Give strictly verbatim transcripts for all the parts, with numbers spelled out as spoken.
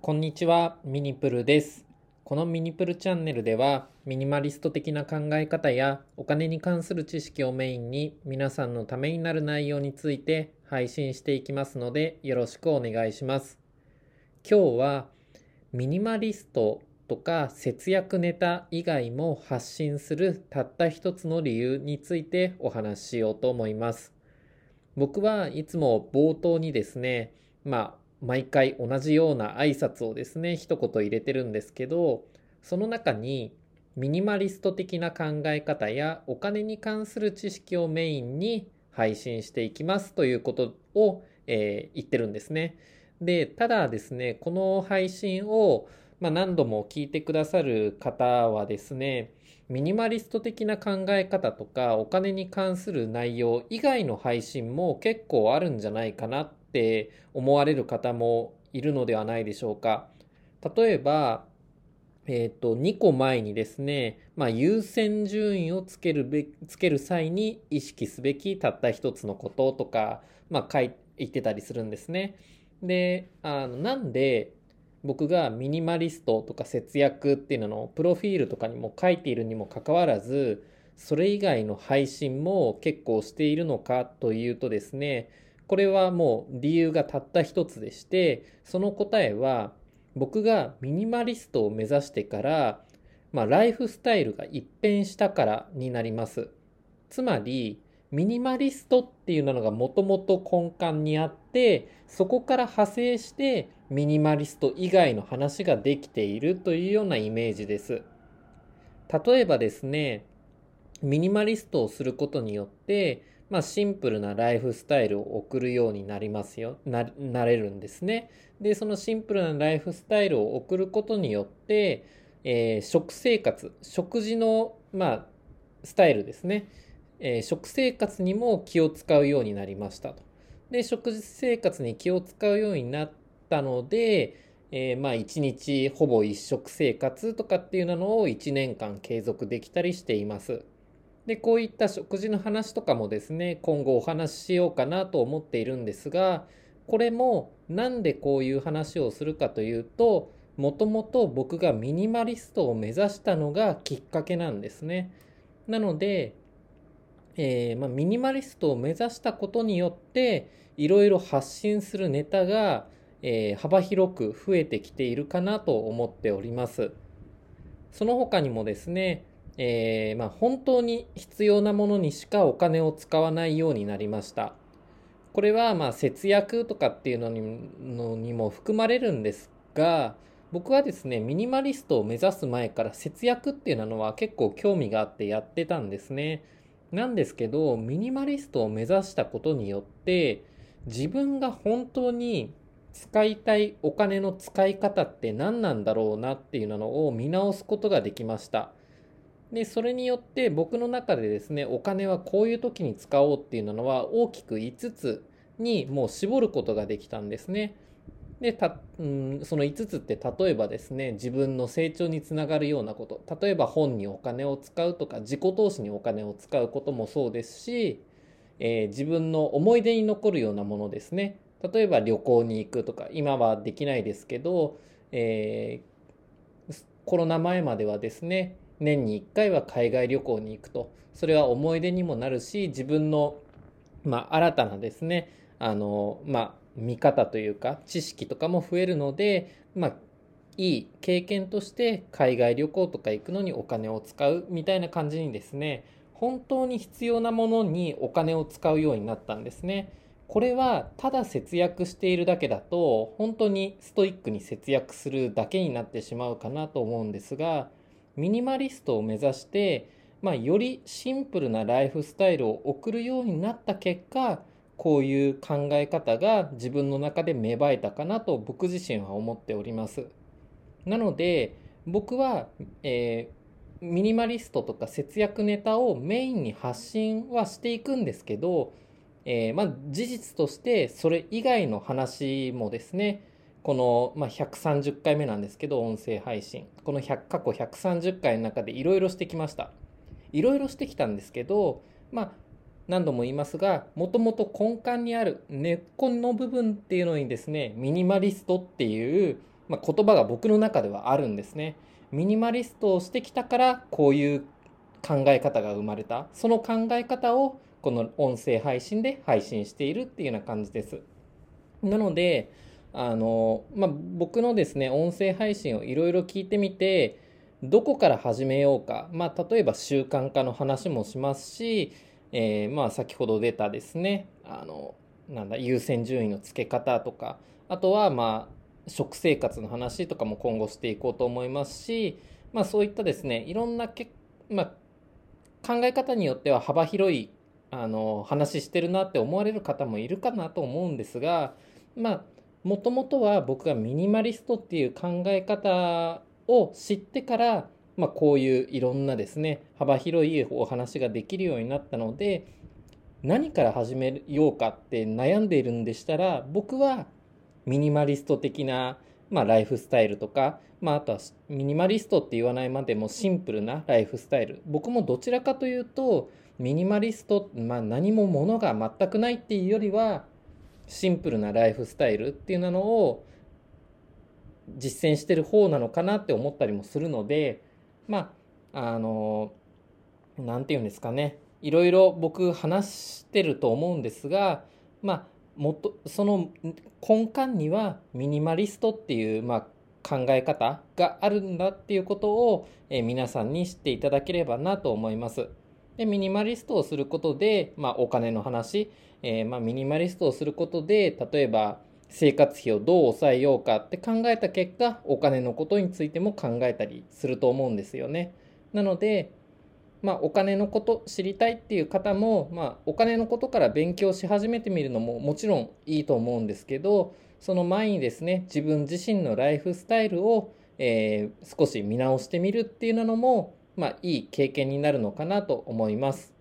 こんにちは、ミニプルです。このミニプルチャンネルでは、ミニマリスト的な考え方やお金に関する知識をメインに皆さんのためになる内容について配信していきますので、よろしくお願いします。今日はミニマリストとか節約ネタ以外も発信するたった一つの理由についてお話ししようと思います。僕はいつも冒頭にですね、まあ毎回同じような挨拶をですね一言入れてるんですけど、その中にミニマリスト的な考え方やお金に関する知識をメインに配信していきますということを、えー、言ってるんですね。で、ただですね、この配信を、まあ、何度も聞いてくださる方はですね、ミニマリスト的な考え方とかお金に関する内容以外の配信も結構あるんじゃないかなって思われる方もいるのではないでしょうか。例えば、えー、とにこまえにですね、まあ、優先順位をつけるべつける際に意識すべきたった一つのこととか、まあ、言ってたりするんですね。で、あのなんで僕がミニマリストとか節約っていうのをプロフィールとかにも書いているにもかかわらず、それ以外の配信も結構しているのかというとですね、これはもう理由がたった一つでして、その答えは僕がミニマリストを目指してから、まあ、ライフスタイルが一変したからになります。つまりミニマリストっていうのがもともと根幹にあって、そこから派生してミニマリスト以外の話ができているというようなイメージです。例えばですね、ミニマリストをすることによって、まあ、シンプルなライフスタイルを送るようになりますよ、な、なれるんですね。で、そのシンプルなライフスタイルを送ることによって、えー、食生活、食事の、まあ、スタイルですね、えー、食生活にも気を使うようになりましたと。で、食事生活に気を使うようになったので、えー、まあいちにちほぼ一食生活とかっていうのをいちねんかん継続できたりしています。で、こういった食事の話とかもですね、今後お話ししようかなと思っているんですが、これもなんでこういう話をするかというと、もともと僕がミニマリストを目指したのがきっかけなんですね。なので、えーまあ、ミニマリストを目指したことによって、いろいろ発信するネタが、えー、幅広く増えてきているかなと思っております。その他にもですね、えーまあ、本当に必要なものにしかお金を使わないようになりました。これはまあ節約とかっていうのに、のにも含まれるんですが、僕はですね、ミニマリストを目指す前から節約っていうのは結構興味があってやってたんですね。なんですけど、ミニマリストを目指したことによって、自分が本当に使いたいお金の使い方って何なんだろうなっていうのを見直すことができました。で、それによって僕の中でですね、お金はこういう時に使おうっていうのは大きくいつつにもう絞ることができたんですね。で、た、うん、そのいつつって例えばですね、自分の成長につながるようなこと、例えば本にお金を使うとか、自己投資にお金を使うこともそうですし、えー、自分の思い出に残るようなものですね。例えば旅行に行くとか、今はできないですけど、えー、コロナ前まではですね、年にいっかいは海外旅行に行くと、それは思い出にもなるし、自分の、まあ、新たなですね、あの、まあ、見方というか、知識とかも増えるので、まあ、いい経験として海外旅行とか行くのにお金を使うみたいな感じにですね、本当に必要なものにお金を使うようになったんですね。これはただ節約しているだけだと、本当にストイックに節約するだけになってしまうかなと思うんですが、ミニマリストを目指して、まあ、よりシンプルなライフスタイルを送るようになった結果、こういう考え方が自分の中で芽生えたかなと僕自身は思っております。なので僕は、えー、ミニマリストとか節約ネタをメインに発信はしていくんですけど、えーまあ、事実としてそれ以外の話もですね、この、まあ、ひゃくさんじゅっかいめなんですけど、音声配信。このひゃく過去ひゃくさんじゅっかいの中でいろいろしてきました。いろいろしてきたんですけど、まあ、何度も言いますが、もともと根幹にある根っこの部分っていうのにですね、ミニマリストっていう、まあ、言葉が僕の中ではあるんですね。ミニマリストをしてきたからこういう考え方が生まれた。その考え方をこの音声配信で配信しているっていうような感じです。なのであの、まあ、僕のですね音声配信をいろいろ聞いてみてどこから始めようか、まあ、例えば習慣化の話もしますし、えー、まあ先ほど出たですねあのなんだ優先順位のつけ方とか、あとはまあ食生活の話とかも今後していこうと思いますし、まあ、そういったですねいろんなけ、まあ、考え方によっては幅広いあの話してるなって思われる方もいるかなと思うんですが、まあもともとは僕がミニマリストっていう考え方を知ってから、まあ、こういういろんなですね幅広いお話ができるようになったので、何から始めようかって悩んでいるんでしたら、僕はミニマリスト的な、まあ、ライフスタイルとか、まあ、あとはミニマリストって言わないまでもシンプルなライフスタイル、僕もどちらかというとミニマリスト、まあ、何も物が全くないっていうよりはシンプルなライフスタイルっていうのを実践してる方なのかなって思ったりもするので、まああのなんていうんですかね、いろいろ僕話してると思うんですが、まあもとその根幹にはミニマリストっていう、まあ、考え方があるんだっていうことを、えー、皆さんに知っていただければなと思います。でミニマリストをすることで、まあ、お金の話、えーまあ、ミニマリストをすることで例えば生活費をどう抑えようかって考えた結果、お金のことについても考えたりすると思うんですよね。なのでまあ、お金のこと知りたいっていう方も、まあ、お金のことから勉強し始めてみるのももちろんいいと思うんですけど、その前にですね自分自身のライフスタイルを、えー、少し見直してみるっていうのも、まあ、いい経験になるのかなと思います、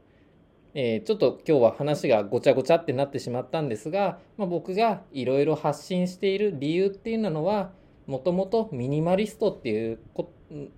えー、ちょっと今日は話がごちゃごちゃってなってしまったんですが、まあ、僕がいろいろ発信している理由っていうのはもともとミニマリストっていう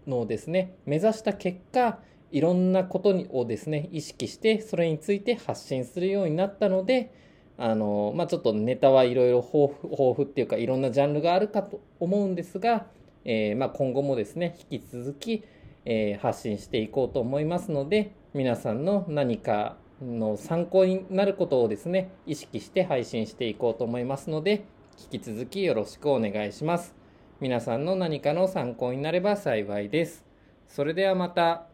のをですね目指した結果、いろんなことをですね意識してそれについて発信するようになったので、あの、まあ、ちょっとネタはいろいろ豊富、豊富っていうかいろんなジャンルがあるかと思うんですが、えーまあ、今後もですね引き続き、えー、発信していこうと思いますので、皆さんの何かの参考になることをですね意識して配信していこうと思いますので、引き続きよろしくお願いします。皆さんの何かの参考になれば幸いです。それではまた。